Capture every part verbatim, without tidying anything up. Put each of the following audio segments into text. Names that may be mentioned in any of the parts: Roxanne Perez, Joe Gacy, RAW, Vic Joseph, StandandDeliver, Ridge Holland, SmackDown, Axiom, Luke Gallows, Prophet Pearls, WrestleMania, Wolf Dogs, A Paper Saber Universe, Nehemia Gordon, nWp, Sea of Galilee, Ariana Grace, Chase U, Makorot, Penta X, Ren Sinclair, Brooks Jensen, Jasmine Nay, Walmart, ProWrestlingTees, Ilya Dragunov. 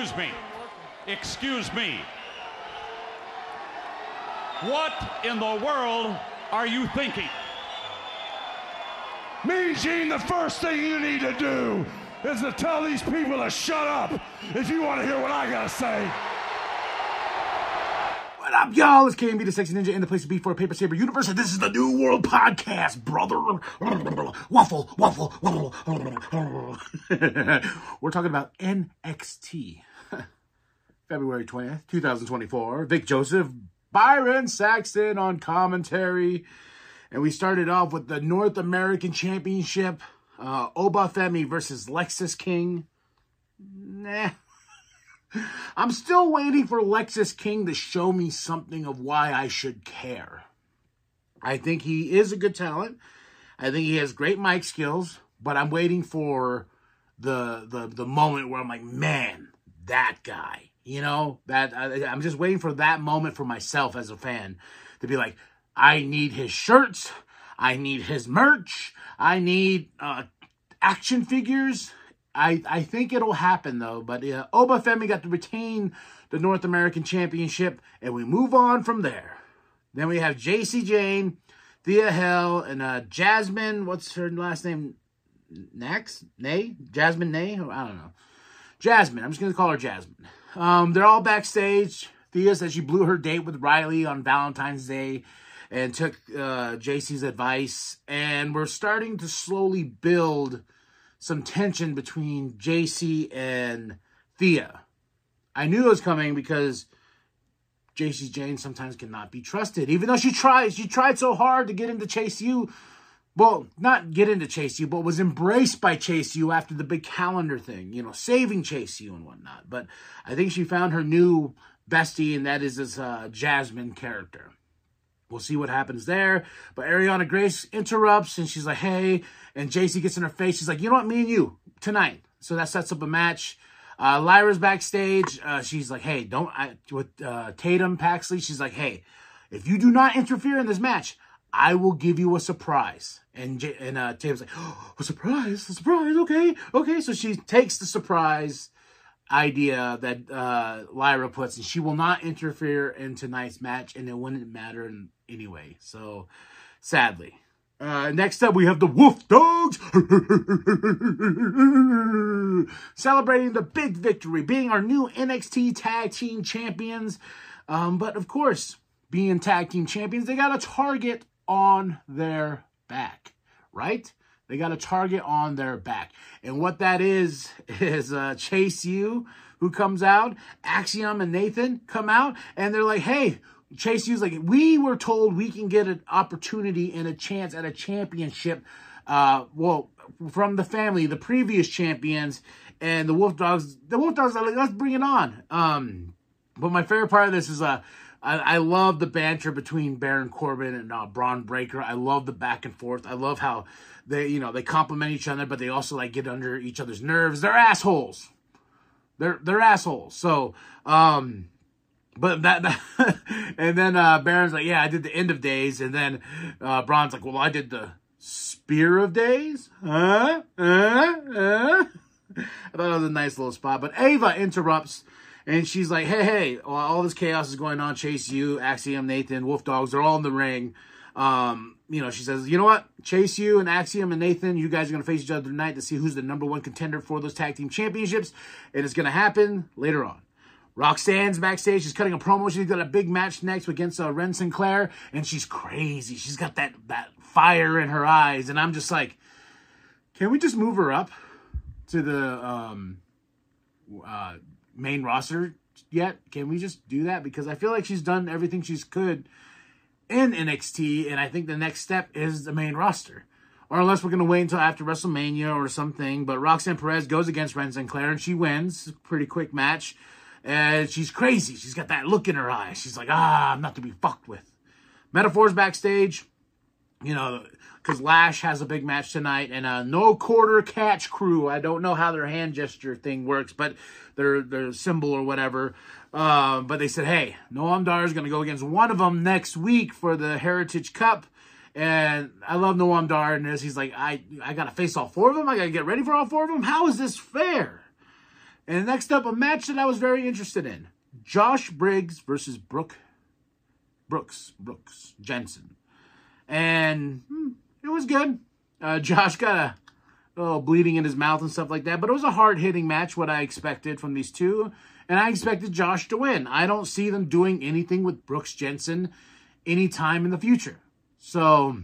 Excuse me. Excuse me. What in the world are you thinking? Mean Gene, the first thing you need to do is to tell these people to shut up if you want to hear what I gotta say. What up, y'all? It's K M B, the Sexy Ninja, and the place to be for A Paper Saber Universe, and this is the New World Podcast, brother. Waffle, waffle, waffle. We're talking about N X T. February twentieth, twenty twenty-four. Vic Joseph, Byron Saxton on commentary. And we started off with the North American Championship. Uh, Oba Femi versus Lexus King. Nah. I'm still waiting for Lexus King to show me something of why I should care. I think he is a good talent. I think he has great mic skills, but I'm waiting for the the, the moment where I'm like, man, that guy, you know, that I, I'm just waiting for that moment for myself as a fan to be like, I need his shirts. I need his merch. I need uh, action figures. I, I think it'll happen, though. But uh, Oba Femi got to retain the North American Championship, and we move on from there. Then we have J C Jane, Thea Hill, and uh, Jasmine, what's her last name? Nax? Nay? Jasmine Nay? I don't know. Jasmine. I'm just going to call her Jasmine. Um, they're all backstage. Thea says she blew her date with Riley on Valentine's Day and took uh, J C's advice. And we're starting to slowly build some tension between J C and Thea. I knew it was coming because J C Jane sometimes cannot be trusted. Even though she tries, she tried so hard to get into Chase U. Well, not get into Chase U, but was embraced by Chase U after the big calendar thing. You know, saving Chase U and whatnot. But I think she found her new bestie, and that is this uh, Jasmine character. We'll see what happens there. But Ariana Grace interrupts, and she's like, hey. And J C gets in her face. She's like, you know what? Me and you, tonight. So that sets up a match. Uh, Lyra's backstage. Uh, she's like, hey, don't. I, with uh, Tatum, Paxley, she's like, hey, if you do not interfere in this match, I will give you a surprise. And J and uh, Tatum's like, oh, a surprise, a surprise, okay, okay. So she takes the surprise idea that uh, Lyra puts, and she will not interfere in tonight's match, and it wouldn't matter in anyway. So, sadly. Uh, next up, we have the Wolf Dogs celebrating the big victory, being our new N X T Tag Team Champions. Um, but, of course, being Tag Team Champions, they got a target on their back, right? They got a target on their back. And what that is, is uh, Chase U, who comes out. Axiom and Nathan come out, and they're like, hey, Chase U's like, we were told we can get an opportunity and a chance at a championship, uh, well, from the family, the previous champions, and the Wolf Dogs. The Wolf Dogs are like, let's bring it on. Um, but my favorite part of this is, uh, I, I love the banter between Baron Corbin and uh, Bron Breakker. I love the back and forth. I love how they, you know, they compliment each other, but they also like get under each other's nerves. They're assholes. They're they're assholes. So, um. But that, that and then uh, Baron's like, yeah, I did the end of days. And then uh, Bron's like, well, I did the spear of days. Huh? Huh? Huh? I thought it was a nice little spot. But Ava interrupts, and she's like, hey, hey, well, all this chaos is going on. Chase U, Axiom, Nathan, Wolf Dogs, they're all in the ring. Um, you know, she says, you know what? Chase U and Axiom and Nathan, you guys are going to face each other tonight to see who's the number one contender for those tag team championships. And it's going to happen later on. Roxanne's backstage. She's cutting a promo. She's got a big match next against uh, Ren Sinclair, and she's crazy. She's got that, that fire in her eyes, and I'm just like, can we just move her up to the um, uh, main roster yet? Can we just do that? Because I feel like she's done everything she could in N X T, and I think the next step is the main roster. Or unless we're going to wait until after WrestleMania or something. But Roxanne Perez goes against Ren Sinclair, and she wins. Pretty quick match. And she's crazy. She's got that look in her eyes. She's like, ah, I'm not to be fucked with. Metaphor's backstage, you know, because Lash has a big match tonight. And a no-quarter catch crew. I don't know how their hand gesture thing works, but their, their symbol or whatever. Uh, but they said, hey, Noam Dar is going to go against one of them next week for the Heritage Cup. And I love Noam Dar in this. He's like, I, I got to face all four of them? I got to get ready for all four of them? How is this fair? And next up, a match that I was very interested in. Josh Briggs versus Brooke, Brooks, Brooks Jensen. And hmm, it was good. Uh, Josh got a little bleeding in his mouth and stuff like that. But it was a hard-hitting match, what I expected from these two. And I expected Josh to win. I don't see them doing anything with Brooks Jensen anytime in the future. So...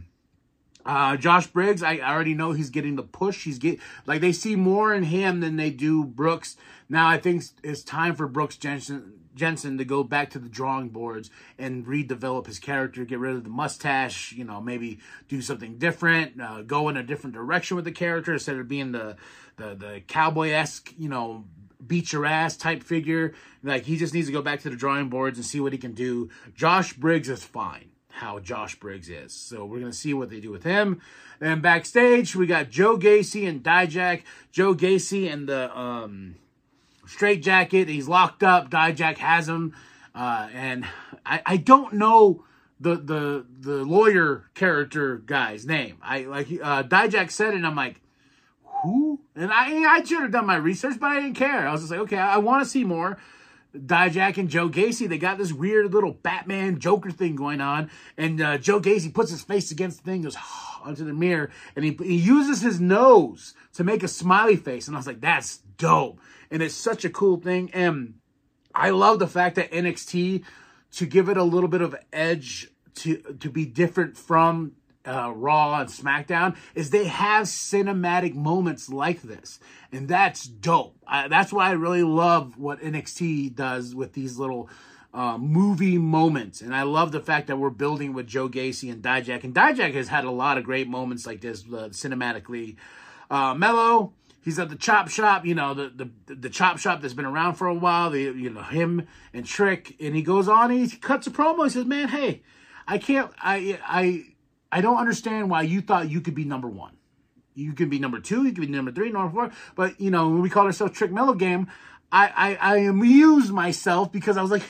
Uh, Josh Briggs, I already know he's getting the push. He's get like they see more in him than they do Brooks. Now I think it's time for Brooks Jensen Jensen to go back to the drawing boards and redevelop his character, get rid of the mustache, you know, maybe do something different, uh, go in a different direction with the character instead of being the the the cowboy-esque, you know, beat your ass type figure. Like he just needs to go back to the drawing boards and see what he can do. Josh Briggs is fine. How Josh Briggs is. So we're going to see what they do with him. And backstage, we got Joe Gacy and Dijak. Joe Gacy and the um, straight jacket. He's locked up. Dijak has him. Uh, and I, I don't know the, the the lawyer character guy's name. I like uh, Dijak said it, and I'm like, who? And I, I should have done my research, but I didn't care. I was just like, okay, I, I want to see more. Dijak and Joe Gacy, they got this weird little Batman Joker thing going on, and uh, Joe Gacy puts his face against the thing, goes onto the mirror, and he, he uses his nose to make a smiley face, and I was like, that's dope, and it's such a cool thing, and I love the fact that N X T, to give it a little bit of edge to, to be different from Uh, Raw and SmackDown, is they have cinematic moments like this, and that's dope. I, that's why I really love what N X T does with these little uh, movie moments, and I love the fact that we're building with Joe Gacy and Dijak, and Dijak has had a lot of great moments like this uh, cinematically. Uh, Mello, he's at the chop shop, you know, the, the the chop shop that's been around for a while, the, you know, him and Trick, and he goes on, he cuts a promo, he says, man, hey, I can't, I, I, I don't understand why you thought you could be number one. You could be number two. You could be number three, number four. But, you know, when we called ourselves Trick Mellow Game, I, I, I amused myself because I was like,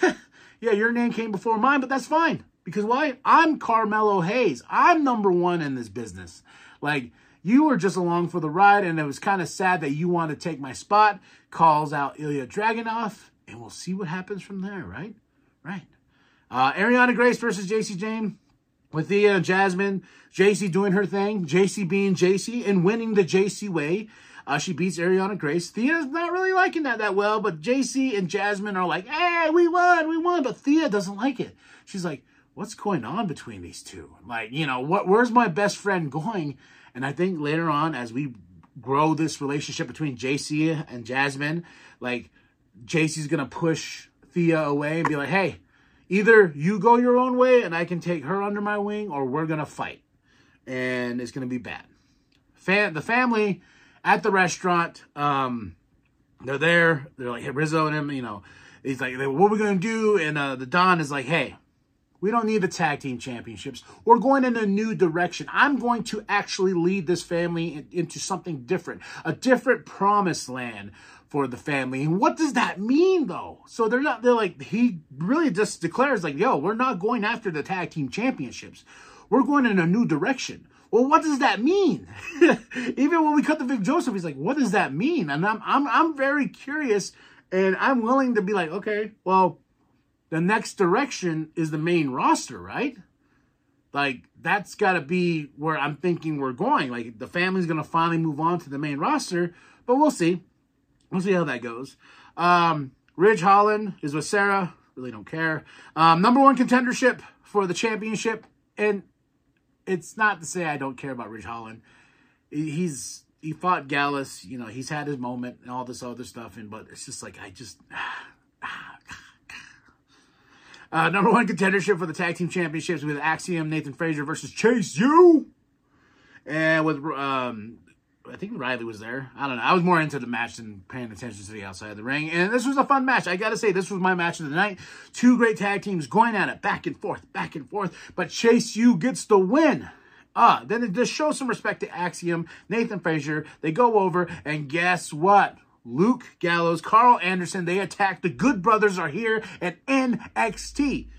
yeah, your name came before mine, but that's fine. Because why? I'm Carmelo Hayes. I'm number one in this business. Like, you were just along for the ride, and it was kind of sad that you wanted to take my spot. Calls out Ilya Dragunov, and we'll see what happens from there, right? Right. Uh, Ariana Grace versus J C Jane. With Thea and Jasmine, J C doing her thing, J C being J C and winning the J C way. Uh, she beats Ariana Grace. Thea's not really liking that that well, but J C and Jasmine are like, hey, we won, we won. But Thea doesn't like it. She's like, what's going on between these two? Like, you know, what? Where's my best friend going? And I think later on, as we grow this relationship between J C and Jasmine, like, J C's going to push Thea away and be like, hey, either you go your own way and I can take her under my wing, or we're going to fight. And it's going to be bad. Fan, the family at the restaurant, um, they're there. They're like, hey, Rizzo and him, you know. He's like, what are we going to do? And uh, the Don is like, hey, we don't need the tag team championships. We're going in a new direction. I'm going to actually lead this family in, into something different. A different promised land for the family. And what does that mean, though? So they're not, they're like, he really just declares, like, yo, we're not going after the tag team championships. We're going in a new direction. Well, what does that mean? Even when we cut to Vic Joseph, he's like, what does that mean? And I'm, I'm, I'm very curious, and I'm willing to be like, okay, well, the next direction is the main roster, right? Like, that's got to be where I'm thinking we're going. Like, the family's going to finally move on to the main roster, but we'll see. We'll see how that goes. Um, Ridge Holland is with Sarah. Really don't care. Um, number one contendership for the championship. And it's not to say I don't care about Ridge Holland. He's he fought Gallus. You know, he's had his moment and all this other stuff. And But it's just like, I just... uh, number one contendership for the tag team championships with Axiom, Nathan Frazer versus Chase U. And with... Um, I think Riley was there. I don't know. I was more into the match than paying attention to the outside of the ring. And this was a fun match. I got to say, this was my match of the night. Two great tag teams going at it, back and forth, back and forth. But Chase U gets the win. Ah, then it just shows some respect to Axiom, Nathan Frazer. They go over, and guess what? Luke Gallows, Carl Anderson, they attack. The Good Brothers are here at N X T.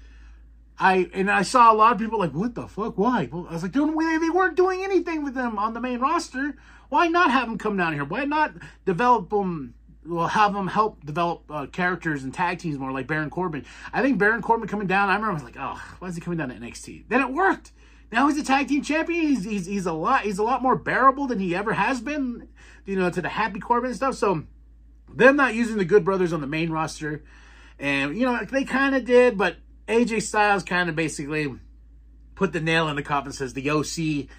I and I saw a lot of people like, what the fuck? Why? Well, I was like, don't we, they weren't doing anything with them on the main roster. Why not have them come down here? Why not develop them will have them help develop uh, characters and tag teams more, like Baron Corbin. I think Baron Corbin coming down, I remember I was like, oh, why is he coming down to N X T? Then it worked. Now he's a tag team champion. He's, he's, he's a lot he's a lot more bearable than he ever has been, you know, to the happy Corbin and stuff. So them not using the Good Brothers on the main roster, and, you know, they kind of did, but A J Styles kind of basically put the nail in the coffin and says the O C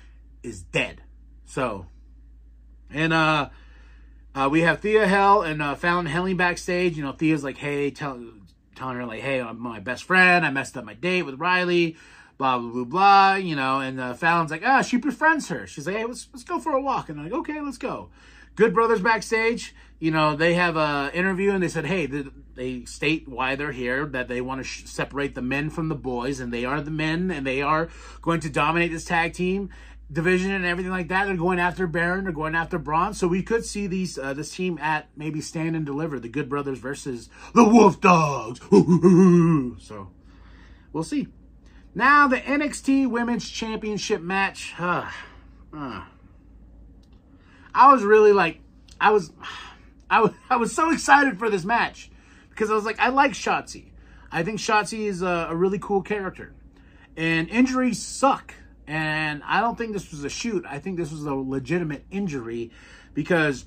is dead. So, and uh, uh, we have Thea Hill and uh, Fallon Henley backstage. You know, Thea's like, hey, tell, telling her, like, hey, I'm my best friend. I messed up my date with Riley, blah, blah, blah, blah, you know. And uh, Fallon's like, ah, oh, she befriends her. She's like, hey, let's, let's go for a walk. And they're like, okay, let's go. Good Brothers backstage, you know, they have a interview, and they said, hey, they, they state why they're here, that they want to sh separate the men from the boys, and they are the men, and they are going to dominate this tag team division and everything like that. They're going after Baron, they're going after Bron, so we could see these uh, this team at maybe Stand and Deliver, the Good Brothers versus the Wolf Dogs. So, we'll see. Now, the N X T Women's Championship match. Uh, uh. I was really like, I was, I was, I was so excited for this match because I was like, I like Shotzi. I think Shotzi is a, a really cool character, and injuries suck. And I don't think this was a shoot. I think this was a legitimate injury because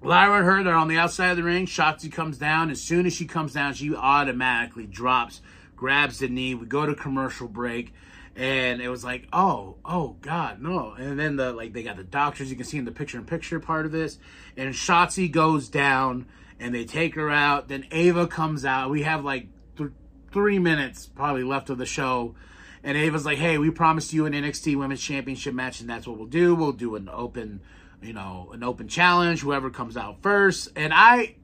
Lyra and her, they're on the outside of the ring. Shotzi comes down. As soon as she comes down, she automatically drops, grabs the knee. We go to commercial break. And it was like, oh, oh, God, no. And then, the like, they got the doctors. You can see in the picture-in-picture part of this. And Shotzi goes down, and they take her out. Then Ava comes out. We have, like, th three minutes probably left of the show. And Ava's like, hey, we promised you an N X T Women's Championship match, and that's what we'll do. We'll do an open, you know, an open challenge, whoever comes out first. And I...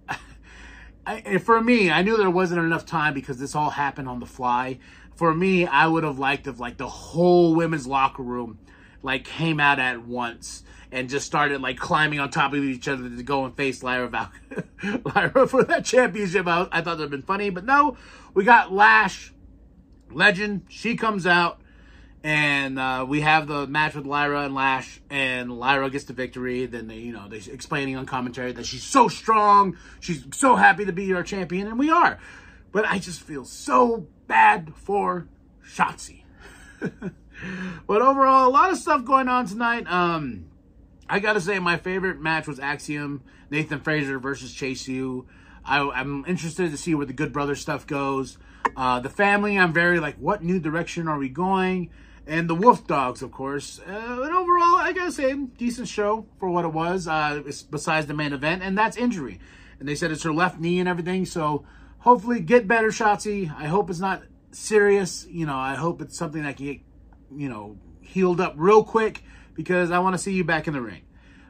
I, for me, I knew there wasn't enough time because this all happened on the fly. For me, I would have liked if, like, the whole women's locker room, like, came out at once and just started, like, climbing on top of each other to go and face Lyra, Val Lyra for that championship. I, I thought that would have been funny, but no. We got Lash Legend. She comes out, and uh, we have the match with Lyra and Lash, and Lyra gets the victory. Then they, you know, they're explaining on commentary that she's so strong, she's so happy to be our champion, and we are. But I just feel so bad for Shotzi. But overall, a lot of stuff going on tonight. Um, I gotta say, my favorite match was Axiom, Nathan Frazer versus Chase U. I, I'm interested to see where the Good Brother stuff goes. Uh, the family, I'm very like, what new direction are we going? And the Wolf Dogs, of course. Uh, and overall, I gotta say, decent show for what it was, uh, besides the main event. And that's injury. And they said it's her left knee and everything. So hopefully get better, Shotzi. I hope it's not serious. You know, I hope it's something that can get, you know, healed up real quick. Because I want to see you back in the ring.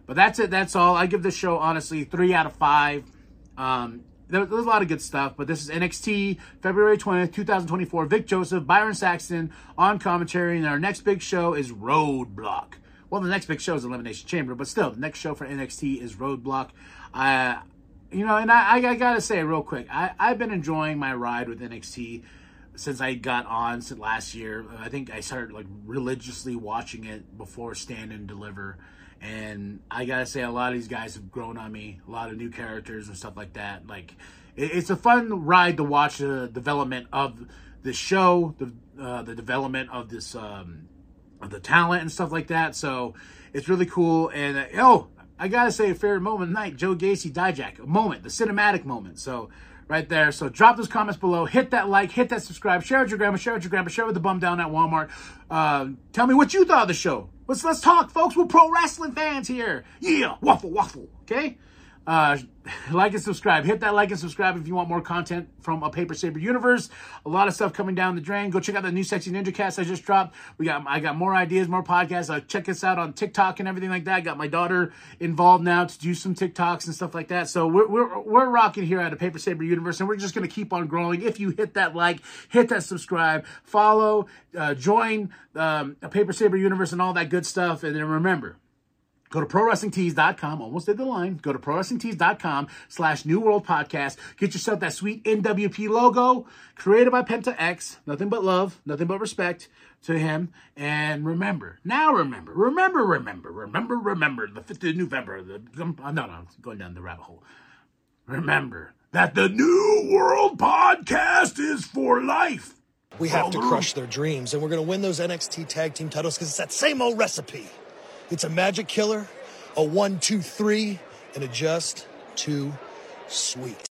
But that's it. That's all. I give this show, honestly, three out of five. Um... There's a lot of good stuff, but this is N X T, February twentieth, two thousand twenty-four. Vic Joseph, Byron Saxton on commentary, and our next big show is Roadblock. Well, the next big show is Elimination Chamber, but still, the next show for N X T is Roadblock. Uh, you know, and I, I, I got to say real quick, I, I've been enjoying my ride with N X T since I got on since last year. I think I started like religiously watching it before Stand and Deliver. And I gotta say, a lot of these guys have grown on me. A lot of new characters and stuff like that. Like, it, it's a fun ride to watch the development of the show, the uh, the development of this um, of the talent and stuff like that. So it's really cool. And uh, oh, I gotta say, a favorite moment of the night: Joe Gacy, Dijak moment, the cinematic moment. So right there. So drop those comments below. Hit that like. Hit that subscribe. Share with your grandma. Share with your grandpa. Share with the bum down at Walmart. Uh, tell me what you thought of the show. Let's, let's talk, folks. We're pro wrestling fans here. Yeah, waffle, waffle, okay? Uh, like and subscribe. Hit that like and subscribe if you want more content from A Paper Saber Universe. A lot of stuff coming down the drain. Go check out the new Sexy Ninja Cast I just dropped. We got I got more ideas, more podcasts. Uh, check us out on TikTok and everything like that. I got my daughter involved now to do some TikToks and stuff like that. So we're, we're, we're rocking here at A Paper Saber Universe, and we're just going to keep on growing. If you hit that like, hit that subscribe, follow, uh, join um, A Paper Saber Universe and all that good stuff. And then remember, go to Pro Wrestling Tees dot com. Almost did the line. Go to Pro Wrestling Tees dot com slash New World Podcast. Get yourself that sweet N W P logo created by Penta X. Nothing but love, nothing but respect to him. And remember, now remember, remember, remember, remember, remember, the fifth of November. The, no, no, I'm going down the rabbit hole. Remember that the New World Podcast is for life. We have to crush their dreams, and we're going to win those N X T tag team titles because it's that same old recipe. It's a magic killer, a one, two, three, and a just too sweet.